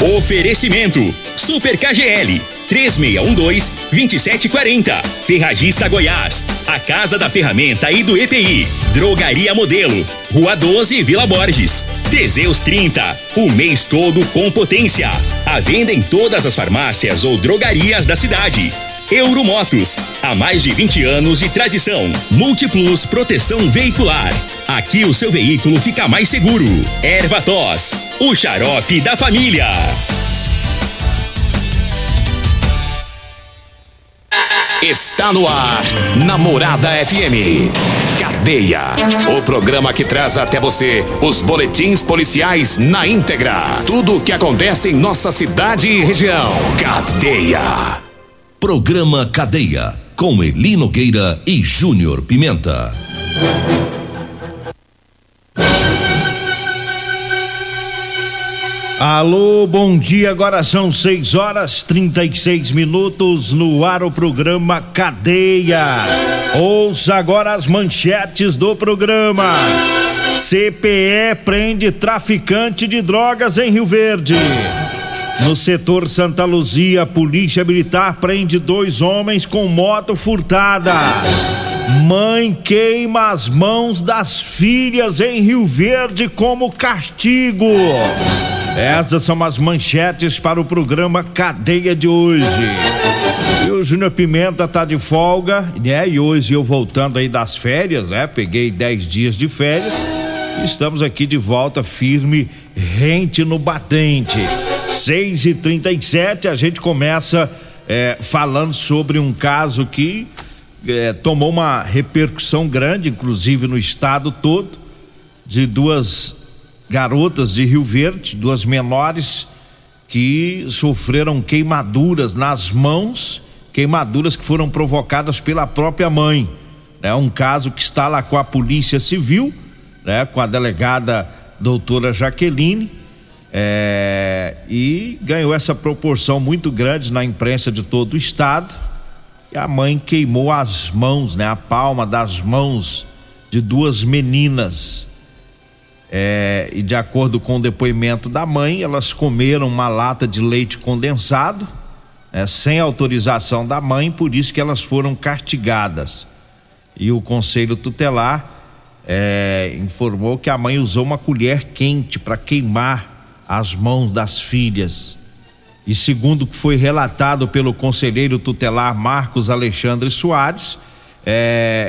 Oferecimento Super KGL 3612-2740. Ferragista Goiás, a casa da ferramenta e do EPI. Drogaria Modelo, Rua 12, Vila Borges. Teseus 30, o mês todo com potência. A venda em todas as farmácias ou drogarias da cidade. Euromotos, há mais de 20 anos de tradição. Multiplus Proteção Veicular. Aqui o seu veículo fica mais seguro. Erva-Tos, o xarope da família. Está no ar, Namorada FM. Cadeia, o programa que traz até você os boletins policiais na íntegra. Tudo o que acontece em nossa cidade e região. Cadeia. Programa Cadeia, com Eli Nogueira e Júnior Pimenta. Alô, bom dia, agora são 6:36, no ar o programa Cadeia. Ouça agora as manchetes do programa. CPE prende traficante de drogas em Rio Verde. No setor Santa Luzia, a polícia militar prende 2 homens com moto furtada. Mãe queima as mãos das filhas em Rio Verde como castigo. Essas são as manchetes para o programa Cadeia de hoje. E o Júnior Pimenta tá de folga, né? E hoje eu voltando aí das férias, né? Peguei 10 dias de férias. Estamos aqui de volta firme, rente no batente. 6:37, a gente começa falando sobre um caso que tomou uma repercussão grande, inclusive no estado todo, de 2 garotas de Rio Verde, 2 menores que sofreram queimaduras nas mãos, queimaduras que foram provocadas pela própria mãe. É um caso que está lá com a Polícia Civil, né, com a delegada doutora Jaqueline, e ganhou essa proporção muito grande na imprensa de todo o estado. E a mãe queimou as mãos, né, a palma das mãos de 2 meninas. E de acordo com o depoimento da mãe, elas comeram uma lata de leite condensado, né, sem autorização da mãe, por isso que elas foram castigadas. E o Conselho Tutelar informou que a mãe usou uma colher quente para queimar as mãos das filhas. E segundo o que foi relatado pelo conselheiro tutelar Marcos Alexandre Soares,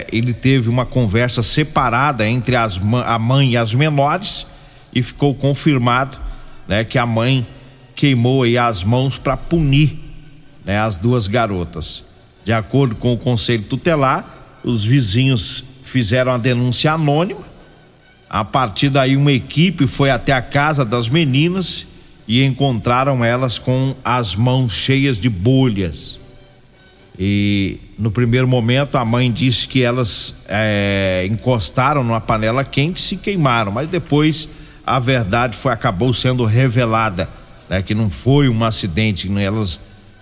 ele teve uma conversa separada entre a mãe e as menores, e ficou confirmado, né, que a mãe queimou aí as mãos para punir, né, as 2 garotas. De acordo com o Conselho Tutelar, os vizinhos fizeram a denúncia anônima. A partir daí, uma equipe foi até a casa das meninas e encontraram elas com as mãos cheias de bolhas. E no primeiro momento a mãe disse que elas encostaram numa panela quente e se queimaram, mas depois a verdade acabou sendo revelada, né, que não foi um acidente, né,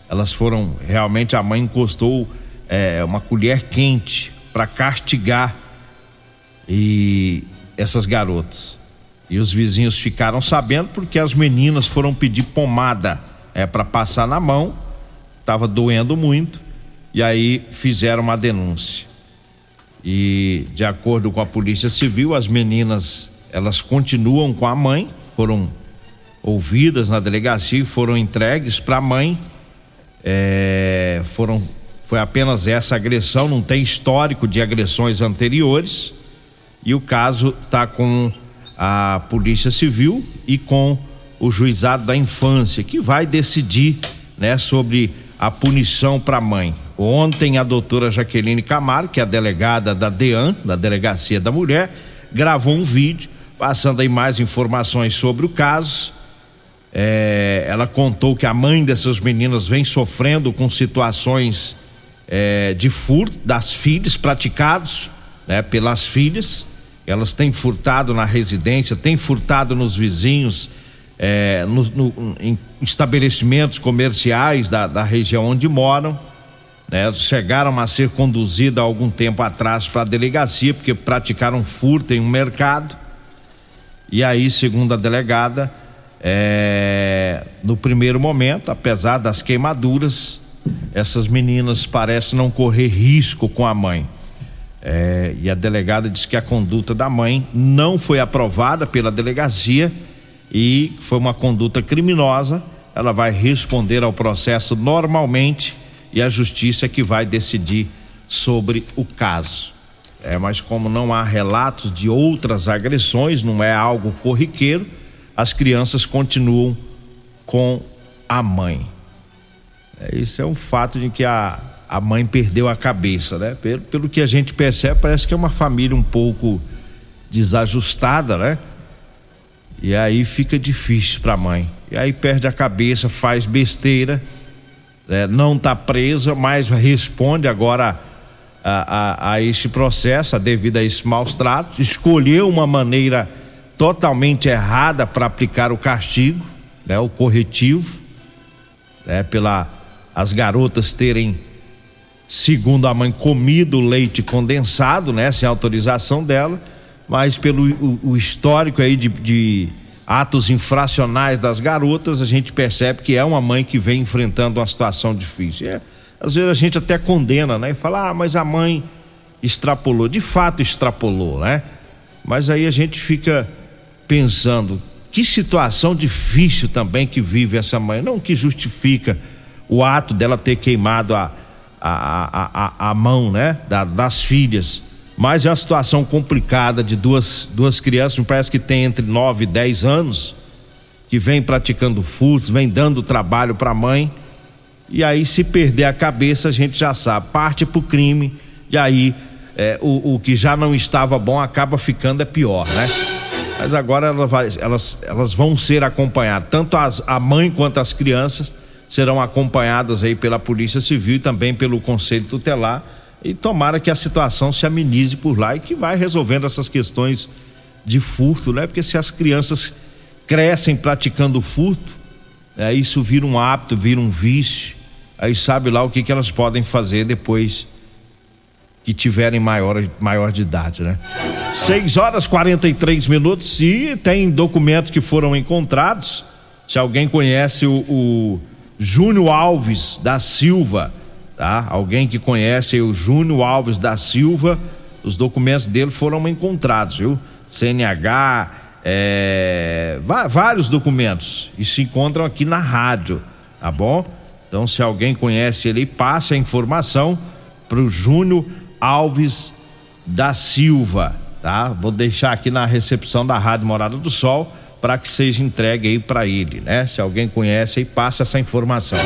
elas foram realmente, a mãe encostou uma colher quente para castigar e essas garotas. E os vizinhos ficaram sabendo porque as meninas foram pedir pomada para passar na mão, estava doendo muito. E aí fizeram uma denúncia. E de acordo com a Polícia Civil, as meninas, elas continuam com a mãe, foram ouvidas na delegacia e foram entregues para a mãe. Foi apenas essa agressão, não tem histórico de agressões anteriores. E o caso está com a Polícia Civil e com o Juizado da Infância, que vai decidir, né, sobre a punição para a mãe. Ontem a doutora Jaqueline Camargo, que é a delegada da DEAN, da Delegacia da Mulher, gravou um vídeo passando aí mais informações sobre o caso. Ela contou que a mãe dessas meninas vem sofrendo com situações de furto das filhas, praticados, né, pelas filhas. Elas têm furtado na residência, têm furtado nos vizinhos, em estabelecimentos comerciais da região onde moram. Né, chegaram a ser conduzidas há algum tempo atrás para a delegacia porque praticaram furto em um mercado. E aí, segundo a delegada, No primeiro momento, apesar das queimaduras, essas meninas parecem não correr risco com a mãe. E a delegada diz que a conduta da mãe não foi aprovada pela delegacia e foi uma conduta criminosa. Ela vai responder ao processo normalmente e a justiça é que vai decidir sobre o caso. Mas como não há relatos de outras agressões, não é algo corriqueiro, as crianças continuam com a mãe. Isso é um fato de que a mãe perdeu a cabeça, né? Pelo que a gente percebe, parece que é uma família um pouco desajustada, né? E aí fica difícil para a mãe. E aí perde a cabeça, faz besteira, não tá presa, mas responde agora a esse processo, devido a esses maus tratos. Escolheu uma maneira totalmente errada para aplicar o castigo, né? O corretivo, as garotas terem, segundo a mãe, comido leite condensado, né? Sem autorização dela, mas pelo o histórico aí de atos infracionais das garotas, a gente percebe que é uma mãe que vem enfrentando uma situação difícil. Às vezes a gente até condena, né? E fala, mas a mãe extrapolou. De fato extrapolou, né? Mas aí a gente fica pensando, que situação difícil também que vive essa mãe. Não que justifica o ato dela ter queimado a mão, né? Das filhas. Mas é uma situação complicada de duas crianças, me parece que tem entre 9 e 10 anos, que vem praticando furtos, vem dando trabalho para a mãe. E aí, se perder a cabeça, a gente já sabe, parte pro crime, e aí o que já não estava bom acaba ficando pior, né? Mas agora elas vão ser acompanhadas, tanto a mãe quanto as crianças serão acompanhadas aí pela Polícia Civil e também pelo Conselho Tutelar, e tomara que a situação se amenize por lá e que vai resolvendo essas questões de furto, né? Porque se as crianças crescem praticando furto, isso vira um hábito, vira um vício, aí sabe lá o que elas podem fazer depois que tiverem maior de idade, né? 6:43 e tem documentos que foram encontrados. Se alguém conhece o Júnior Alves da Silva, tá? Alguém que conhece o Júnior Alves da Silva, os documentos dele foram encontrados, viu? CNH, vários documentos, e se encontram aqui na rádio, tá bom? Então, se alguém conhece ele, passa a informação pro Júnior Alves da Silva, tá? Vou deixar aqui na recepção da Rádio Morada do Sol para que seja entregue aí para ele, né? Se alguém conhece aí, passa essa informação.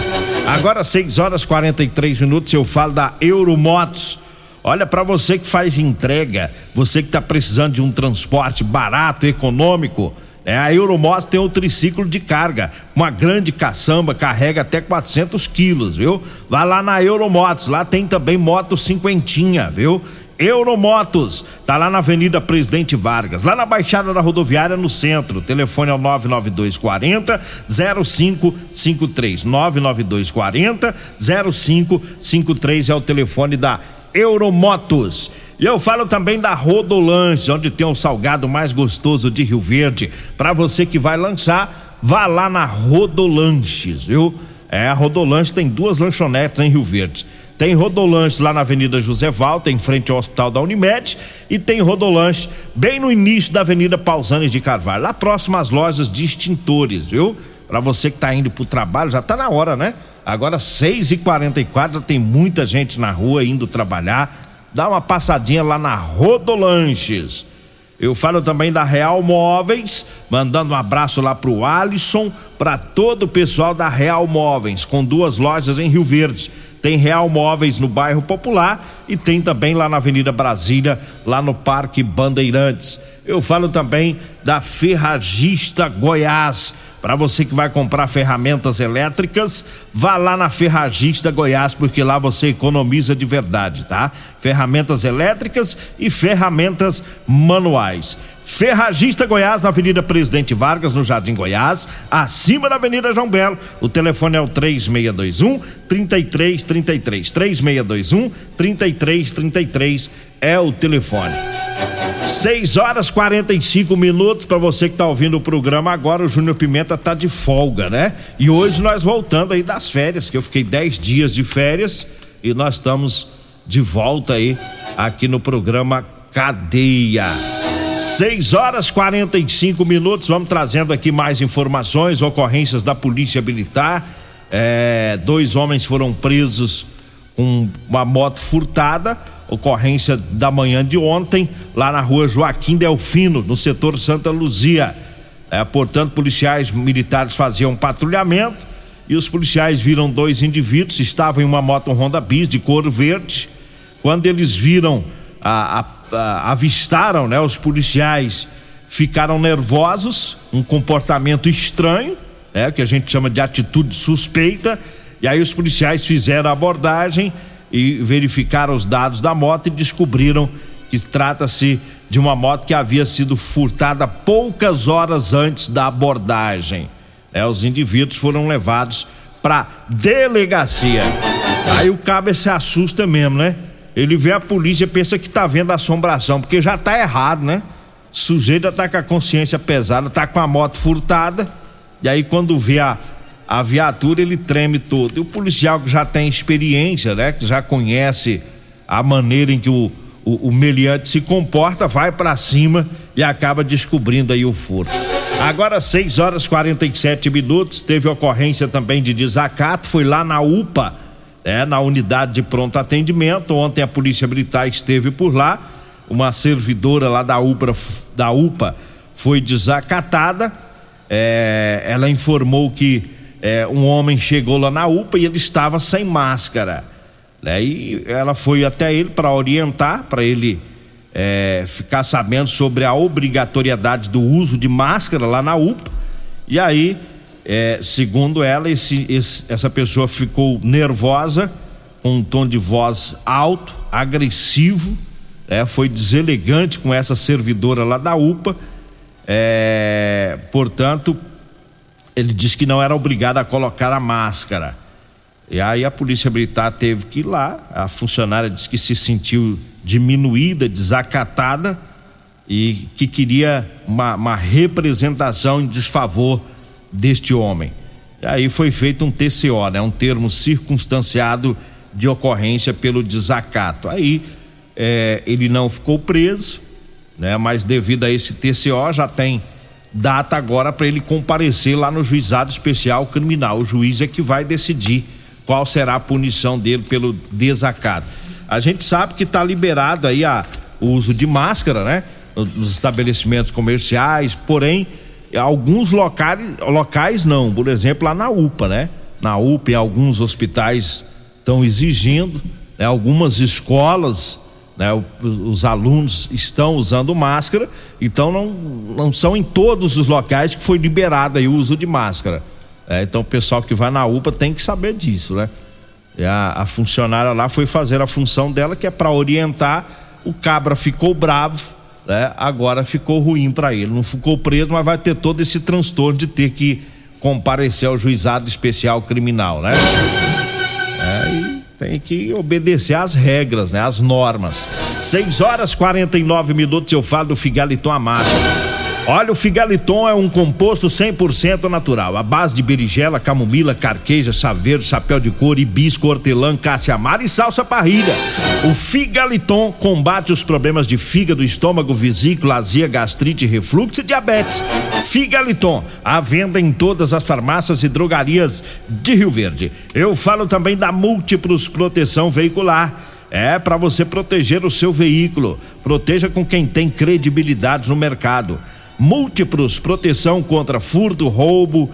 Agora 6:43, eu falo da Euromotos. Olha, para você que faz entrega, você que tá precisando de um transporte barato, econômico, a Euromotos tem um triciclo de carga, uma grande caçamba, carrega até 400 quilos, viu? Vai lá na Euromotos, lá tem também moto cinquentinha, viu? Euromotos, tá lá na Avenida Presidente Vargas, lá na Baixada da Rodoviária, no centro. O telefone é o 99240-0553. 99240-0553 é o telefone da Euromotos. E eu falo também da Rodolanches, onde tem o salgado mais gostoso de Rio Verde. Para você que vai lanchar, vá lá na Rodolanches, viu? A Rodolanches tem duas lanchonetes em Rio Verde. Tem Rodolanches lá na Avenida José Valta, em frente ao Hospital da Unimed, e tem Rodolanches bem no início da Avenida Pausanes de Carvalho, lá próximo às lojas de extintores, viu? Para você que tá indo pro trabalho, já tá na hora, né? Agora 6:44, já tem muita gente na rua indo trabalhar, dá uma passadinha lá na Rodolanches. Eu falo também da Real Móveis, mandando um abraço lá pro Alisson, para todo o pessoal da Real Móveis, com duas lojas em Rio Verde. Tem Real Móveis no bairro Popular e tem também lá na Avenida Brasília, lá no Parque Bandeirantes. Eu falo também da Ferragista Goiás. Para você que vai comprar ferramentas elétricas, vá lá na Ferragista Goiás, porque lá você economiza de verdade, tá? Ferramentas elétricas e ferramentas manuais. Ferragista Goiás, na Avenida Presidente Vargas, no Jardim Goiás, acima da Avenida João Belo. O telefone é o 3621-3333. 3621-3333 é o telefone. 6h45 para você que tá ouvindo o programa agora. O Júnior Pimenta tá de folga, né? E hoje nós voltando aí das férias, que eu fiquei 10 dias de férias e nós estamos de volta aí aqui no programa Cadeia. 6h45, vamos trazendo aqui mais informações, ocorrências da Polícia Militar. 2 homens foram presos com uma moto furtada, ocorrência da manhã de ontem, lá na rua Joaquim Delfino, no setor Santa Luzia. Portanto, policiais militares faziam um patrulhamento e os policiais viram 2 indivíduos, estavam em uma moto Honda Bis de cor verde. Quando eles viram, avistaram, né, os policiais ficaram nervosos, um comportamento estranho, né, que a gente chama de atitude suspeita, e aí os policiais fizeram a abordagem e verificaram os dados da moto e descobriram que trata-se de uma moto que havia sido furtada poucas horas antes da abordagem. Os indivíduos foram levados para delegacia. Aí o cabo se assusta mesmo, né? Ele vê a polícia, pensa que tá vendo assombração, porque já tá errado, né? O sujeito já tá com a consciência pesada, tá com a moto furtada, e aí quando vê a viatura, ele treme todo. E o policial que já tem experiência, né, que já conhece a maneira em que o meliante se comporta, vai pra cima e acaba descobrindo aí o furto. Agora 6h47, teve ocorrência também de desacato, foi lá na UPA, na unidade de pronto atendimento. Ontem a Polícia Militar esteve por lá, uma servidora lá da UPA foi desacatada. Ela informou que um homem chegou lá na UPA e ele estava sem máscara, né? E ela foi até ele para orientar, para ele ficar sabendo sobre a obrigatoriedade do uso de máscara lá na UPA. E aí, segundo ela, essa pessoa ficou nervosa, com um tom de voz alto, agressivo, foi deselegante com essa servidora lá da UPA. Portanto, ele disse que não era obrigado a colocar a máscara. E aí a Polícia Militar teve que ir lá. A funcionária disse que se sentiu diminuída, desacatada, e que queria uma representação em desfavor deste homem. E aí foi feito um TCO, né? Um termo circunstanciado de ocorrência pelo desacato. Aí ele não ficou preso, né? Mas devido a esse TCO já tem data agora para ele comparecer lá no Juizado Especial Criminal. O juiz é que vai decidir qual será a punição dele pelo desacato. A gente sabe que está liberado aí o uso de máscara, né, nos estabelecimentos comerciais, porém alguns locais não. Por exemplo, lá na UPA, né? Na UPA, alguns hospitais estão exigindo, né? Algumas escolas, né? Os alunos estão usando máscara, então não são em todos os locais que foi liberado aí o uso de máscara. Então o pessoal que vai na UPA tem que saber disso, né? E a funcionária lá foi fazer a função dela, que é para orientar. O cabra ficou bravo, né? Agora ficou ruim para ele, não ficou preso, mas vai ter todo esse transtorno de ter que comparecer ao Juizado Especial Criminal, né? E tem que obedecer às regras, né? As normas. 6h49, eu falo do Figaliton Amaro. Olha, o Figaliton é um composto 100% natural, à base de berigela, camomila, carqueja, chá verde, chapéu de couro, hibisco, hortelã, cássia amara e salsa parrilha. O Figaliton combate os problemas de fígado, estômago, vesícula, azia, gastrite, refluxo e diabetes. Figaliton, à venda em todas as farmácias e drogarias de Rio Verde. Eu falo também da Multiplus Proteção Veicular. Para você proteger o seu veículo. Proteja com quem tem credibilidade no mercado. Múltiplos, proteção contra furto, roubo,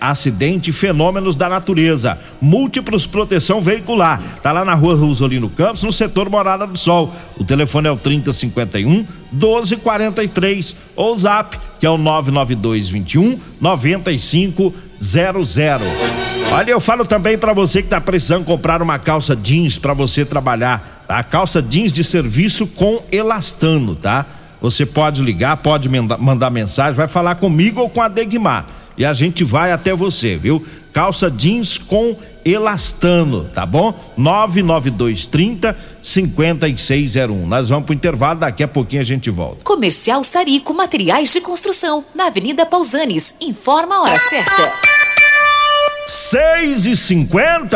acidente e fenômenos da natureza. Múltiplos, proteção veicular. Tá lá na rua Rosolino Campos, no setor Morada do Sol. O telefone é o 3051-1243 ou zap, que é o 99221-9500. Olha, eu falo também para você que tá precisando comprar uma calça jeans para você trabalhar. A calça jeans de serviço com elastano, tá? Você pode ligar, pode mandar mensagem, vai falar comigo ou com a Degmar. e a gente vai até você, viu? Calça jeans com elastano, tá bom? 99230-5601. Nós vamos pro intervalo, daqui a pouquinho a gente volta. Comercial Sarico Materiais de Construção, na Avenida Pausanes. Informa a hora certa. 6h50.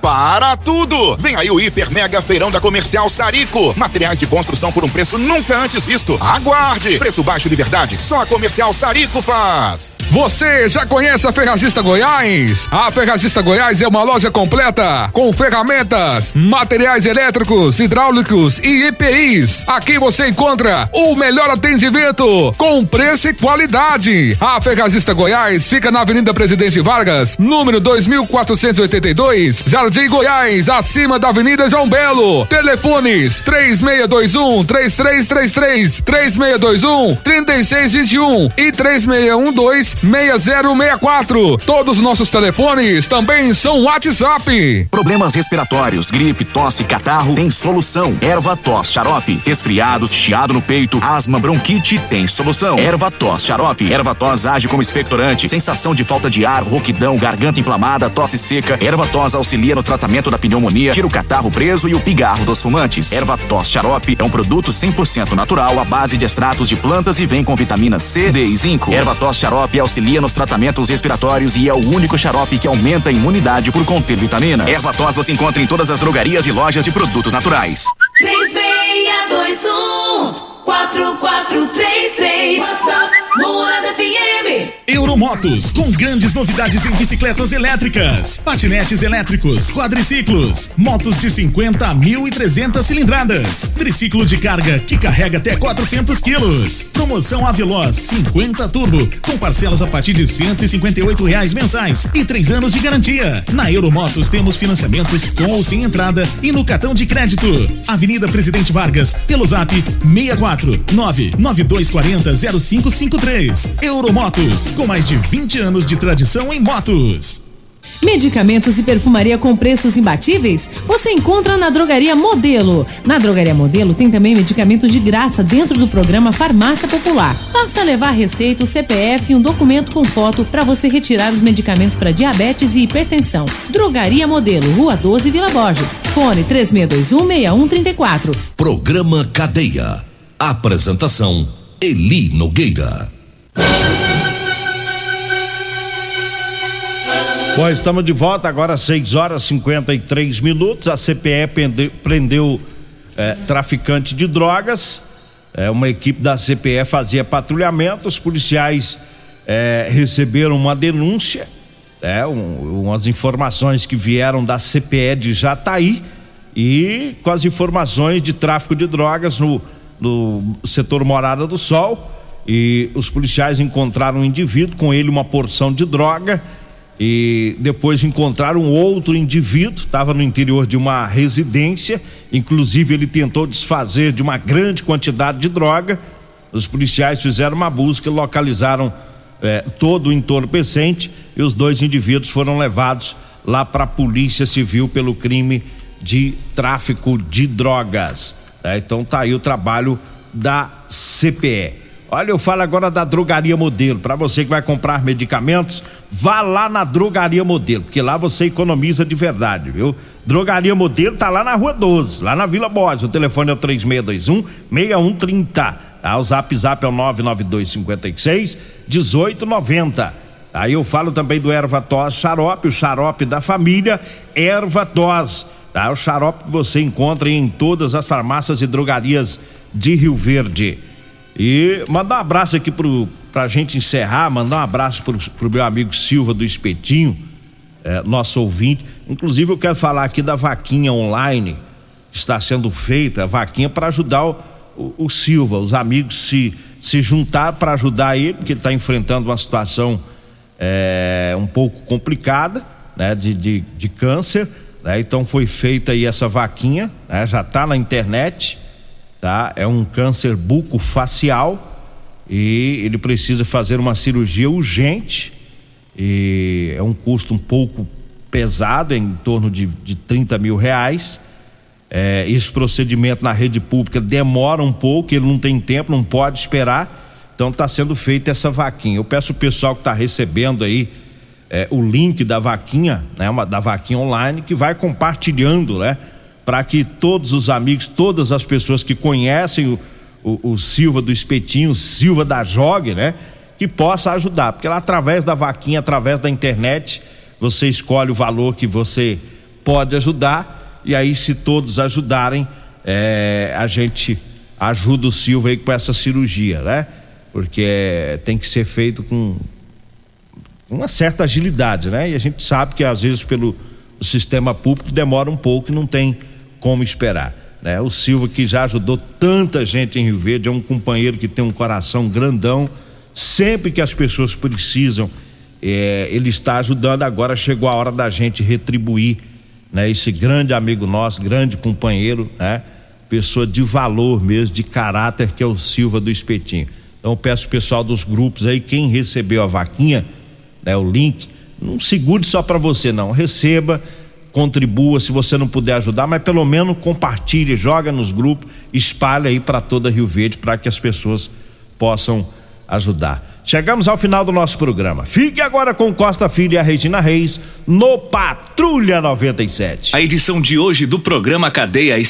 Para tudo! Vem aí o hiper mega feirão da Comercial Sarico. Materiais de construção por um preço nunca antes visto. Aguarde! Preço baixo de verdade, só a Comercial Sarico faz. Você já conhece a Ferragista Goiás? A Ferragista Goiás é uma loja completa com ferramentas, materiais elétricos, hidráulicos e EPIs. Aqui você encontra o melhor atendimento com preço e qualidade. A Ferragista Goiás fica na Avenida Presidente Vargas, número 2482, Jardim Goiás, acima da Avenida João Belo. Telefones 3621-3333, 3621-3621 e 3612-6064. Todos os nossos telefones também são WhatsApp. Problemas respiratórios, gripe, tosse, catarro, tem solução. Erva-Tos xarope. Resfriados, chiado no peito, asma, bronquite, tem solução. Erva-Tos xarope. Erva-Tos age como expectorante. Sensação de falta de ar, rouquidão, garganta inflamada, tosse seca. Erva-Tos auxilia no tratamento da pneumonia, tira o catarro preso e o pigarro dos fumantes. Erva-Tos xarope é um produto 100% natural à base de extratos de plantas e vem com vitaminas C, D e zinco. Erva-Tos xarope auxilia nos tratamentos respiratórios e é o único xarope que aumenta a imunidade por conter vitaminas. Erva-Tos você encontra em todas as drogarias e lojas de produtos naturais. 3621-4433 WhatsApp Morada FM. Euromotos, com grandes novidades em bicicletas elétricas, patinetes elétricos, quadriciclos, motos de 50 a 1.300 cilindradas, triciclo de carga que carrega até 400 quilos. Promoção Aveloz 50 Turbo, com parcelas a partir de R$158 mensais e 3 anos de garantia. Na Euromotos temos financiamentos com ou sem entrada e no cartão de crédito. Avenida Presidente Vargas, pelo zap 64992400553. Euromotos, com mais de 20 anos de tradição em motos. Medicamentos e perfumaria com preços imbatíveis? Você encontra na Drogaria Modelo. Na Drogaria Modelo tem também medicamentos de graça dentro do programa Farmácia Popular. Basta levar receita, o CPF e um documento com foto para você retirar os medicamentos para diabetes e hipertensão. Drogaria Modelo, Rua 12, Vila Borges. Fone 3621-6134. Programa Cadeia. Apresentação Eli Nogueira. Bom, estamos de volta agora às 6h53. A CPE prendeu traficante de drogas. Uma equipe da CPE fazia patrulhamento. Os policiais receberam uma denúncia, umas informações que vieram da CPE de Jataí, e com as informações de tráfico de drogas no setor Morada do Sol. E os policiais encontraram um indivíduo, com ele uma porção de droga, e depois encontraram outro indivíduo, estava no interior de uma residência, inclusive ele tentou desfazer de uma grande quantidade de droga. Os policiais fizeram uma busca e localizaram todo o entorpecente, e os dois indivíduos foram levados lá para a Polícia Civil pelo crime de tráfico de drogas. Então tá aí o trabalho da CPE. Olha, eu falo agora da Drogaria Modelo. Para você que vai comprar medicamentos, vá lá na Drogaria Modelo, porque lá você economiza de verdade, viu? Drogaria Modelo tá lá na Rua 12, lá na Vila Borges. O telefone é o 3621-6130. Tá? O zap é o 99256-1890. Aí eu falo também do Erva-Tos xarope, o xarope da família Erva-Tos. Tá? O xarope que você encontra em todas as farmácias e drogarias de Rio Verde. E mandar um abraço aqui pra gente encerrar, mandar um abraço pro meu amigo Silva do Espetinho, nosso ouvinte. Inclusive eu quero falar aqui da vaquinha online que está sendo feita, a vaquinha para ajudar o Silva. Os amigos se juntaram para ajudar ele, porque ele está enfrentando uma situação um pouco complicada, né, de câncer, né? Então foi feita aí essa vaquinha, né? Já está na internet. Tá? É um câncer bucofacial e ele precisa fazer uma cirurgia urgente, e é um custo um pouco pesado, em torno de R$30 mil. Esse procedimento na rede pública demora um pouco, ele não tem tempo, não pode esperar, Então está sendo feita essa vaquinha. Eu peço o pessoal que está recebendo aí o link da vaquinha, né, da vaquinha online, que vai compartilhando, né, para que todos os amigos, todas as pessoas que conhecem o Silva do Espetinho, Silva da Jogue, né, que possa ajudar, porque lá através da vaquinha, através da internet, você escolhe o valor que você pode ajudar, e aí se todos ajudarem, a gente ajuda o Silva aí com essa cirurgia, né? Porque tem que ser feito com uma certa agilidade, né? E a gente sabe que às vezes pelo sistema público demora um pouco e não tem como esperar, né? O Silva, que já ajudou tanta gente em Rio Verde, é um companheiro que tem um coração grandão, sempre que as pessoas precisam, ele está ajudando. Agora chegou a hora da gente retribuir, né, esse grande amigo nosso, grande companheiro, né, pessoa de valor mesmo, de caráter, que é o Silva do Espetinho. Então eu peço o pessoal dos grupos aí, quem recebeu a vaquinha, né, o link, não segure só para você não, receba, contribua, se você não puder ajudar, mas pelo menos compartilhe, joga nos grupos, espalha aí para toda Rio Verde, para que as pessoas possam ajudar. Chegamos ao final do nosso programa. Fique agora com Costa Filho e a Regina Reis no Patrulha 97. A edição de hoje do programa Cadeia está